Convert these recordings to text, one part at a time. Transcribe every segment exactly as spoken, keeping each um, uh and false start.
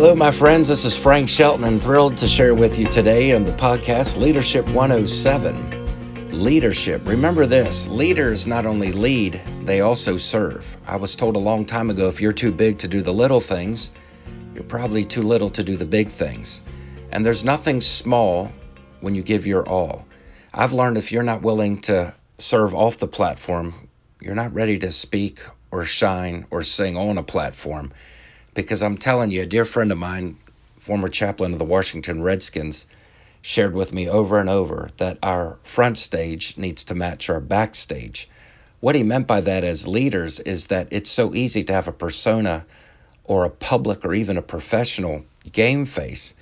Hello, my friends. This is Frank Shelton, and thrilled to share with you today on the podcast Leadership one oh seven. Leadership. Remember this, leaders not only lead, they also serve. I was told a long time ago, if you're too big to do the little things, you're probably too little to do the big things. And there's nothing small when you give your all. I've learned if you're not willing to serve off the platform, you're not ready to speak or shine or sing on a platform. Because I'm telling you, a dear friend of mine, former chaplain of the Washington Redskins, shared with me over and over that our front stage needs to match our backstage. What he meant by that as leaders is that it's so easy to have a persona or a public or even a professional game face.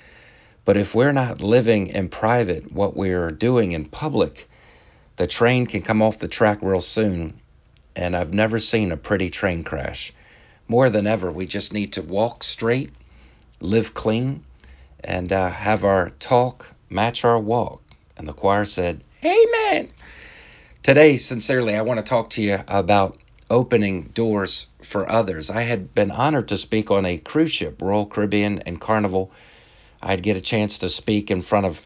But if we're not living in private what we're doing in public, the train can come off the track real soon. And I've never seen a pretty train crash. More than ever, we just need to walk straight, live clean, and uh, have our talk match our walk. And the choir said, amen. Today, sincerely, I want to talk to you about opening doors for others. I had been honored to speak on a cruise ship, Royal Caribbean and Carnival. I'd get a chance to speak in front of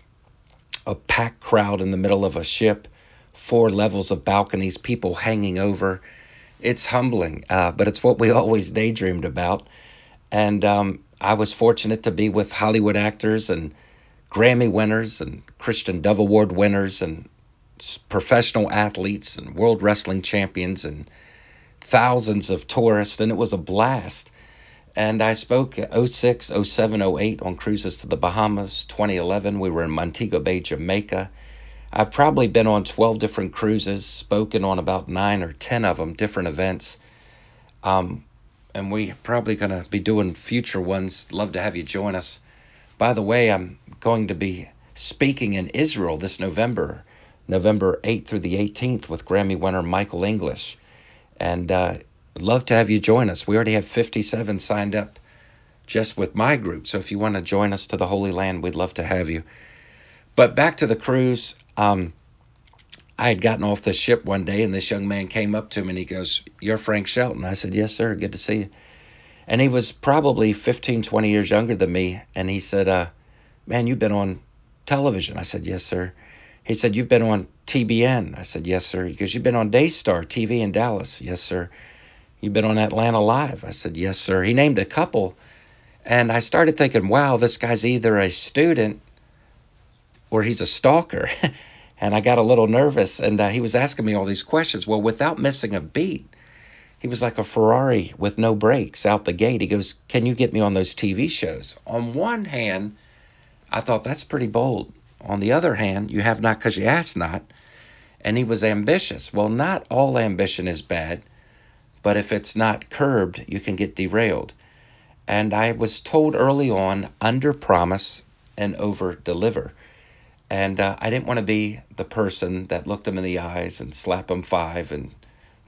a packed crowd in the middle of a ship, four levels of balconies, people hanging over. It's humbling, uh, but it's what we always daydreamed about. And um, I was fortunate to be with Hollywood actors and Grammy winners and Christian Dove Award winners and professional athletes and world wrestling champions and thousands of tourists. And it was a blast. And I spoke oh six, oh seven, oh eight on cruises to the Bahamas. twenty eleven, we were in Montego Bay, Jamaica. I've probably been on twelve different cruises, spoken on about nine or ten of them, different events. Um, and we're probably going to be doing future ones. Love to have you join us. By the way, I'm going to be speaking in Israel this November, November eighth through the eighteenth with Grammy winner Michael English. And uh, love to have you join us. We already have fifty-seven signed up just with my group. So if you want to join us to the Holy Land, we'd love to have you. But back to the cruise. Um, I had gotten off the ship one day, and this young man came up to me, and he goes, "You're Frank Shelton." I said, "Yes, sir. Good to see you." And he was probably fifteen, twenty years younger than me. And he said, uh, "Man, you've been on television." I said, "Yes, sir." He said, "You've been on T B N." I said, "Yes, sir." He goes, "You've been on Daystar T V in Dallas." "Yes, sir." "You've been on Atlanta Live." I said, "Yes, sir." He named a couple. And I started thinking, wow, this guy's either a student or he's a stalker. And I got a little nervous, and uh, he was asking me all these questions. Well, without missing a beat, he was like a Ferrari with no brakes out the gate. He goes, "Can you get me on those T V shows?" On one hand, I thought, that's pretty bold. On the other hand, you have not because you ask not. And he was ambitious. Well, not all ambition is bad, but if it's not curbed, you can get derailed. And I was told early on, under promise and over deliver. And uh, I didn't want to be the person that looked him in the eyes and slap him five and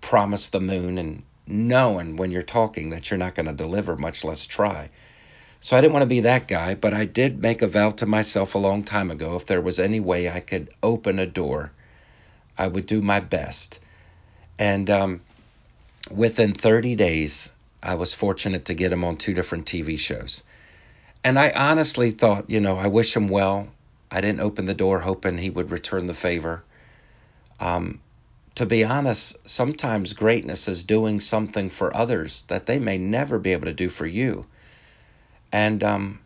promise the moon and knowing when you're talking that you're not going to deliver, much less try. So I didn't want to be that guy, but I did make a vow to myself a long time ago, if there was any way I could open a door, I would do my best. And um, within thirty days, I was fortunate to get him on two different T V shows. And I honestly thought, you know, I wish him well. I didn't open the door hoping he would return the favor. Um, to be honest, sometimes greatness is doing something for others that they may never be able to do for you. And um,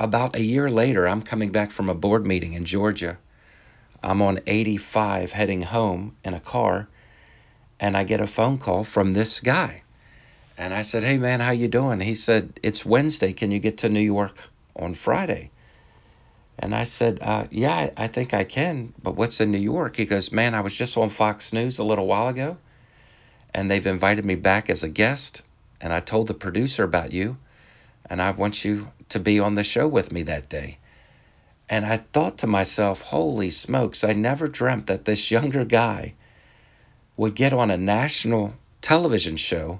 about a year later, I'm coming back from a board meeting in Georgia. I'm on eighty-five heading home in a car, and I get a phone call from this guy. And I said, "Hey, man, how you doing?" He said, "It's Wednesday. Can you get to New York on Friday?" And I said, uh, yeah, I think I can, but what's in New York? He goes, "Man, I was just on Fox News a little while ago, and they've invited me back as a guest, and I told the producer about you, and I want you to be on the show with me that day." And I thought to myself, holy smokes, I never dreamt that this younger guy would get on a national television show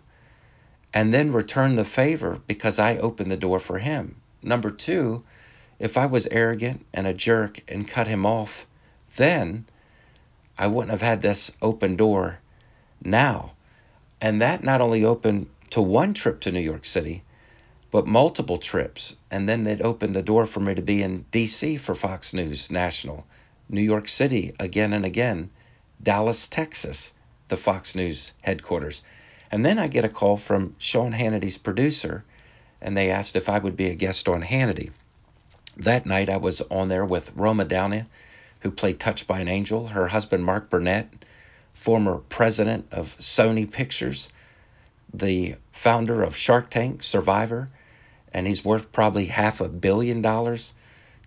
and then return the favor because I opened the door for him. Number two, if I was arrogant and a jerk and cut him off then, I wouldn't have had this open door now. And that not only opened to one trip to New York City, but multiple trips. And then they'd opened the door for me to be in D C for Fox News National, New York City again and again, Dallas, Texas, the Fox News headquarters. And then I get a call from Sean Hannity's producer, and they asked if I would be a guest on Hannity. That night I was on there with Roma Downey, who played Touched by an Angel, her husband Mark Burnett, former president of Sony Pictures, the founder of Shark Tank, Survivor, and he's worth probably half a billion dollars,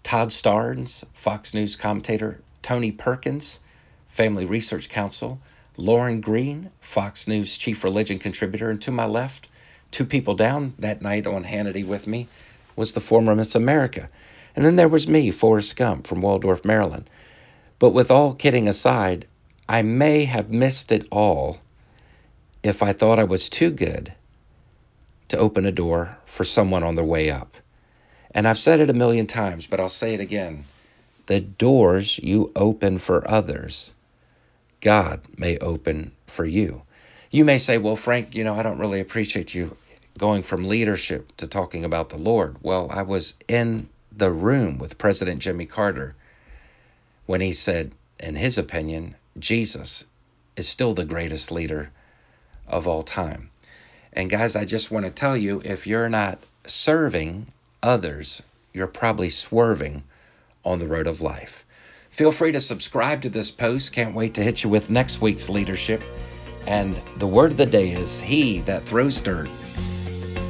Todd Starnes, Fox News commentator, Tony Perkins, Family Research Council, Lauren Green, Fox News chief religion contributor, and to my left, two people down that night on Hannity with me, was the former Miss America. And then there was me, Forrest Gump, from Waldorf, Maryland. But with all kidding aside, I may have missed it all if I thought I was too good to open a door for someone on their way up. And I've said it a million times, but I'll say it again. The doors you open for others, God may open for you. You may say, well, Frank, you know, I don't really appreciate you going from leadership to talking about the Lord. Well, I was in the room with President Jimmy Carter when he said, in his opinion, Jesus is still the greatest leader of all time. And guys, I just want to tell you, if you're not serving others, you're probably swerving on the road of life. Feel free to subscribe to this post. Can't wait to hit you with next week's leadership. And the word of the day is, he that throws dirt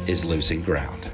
is losing ground.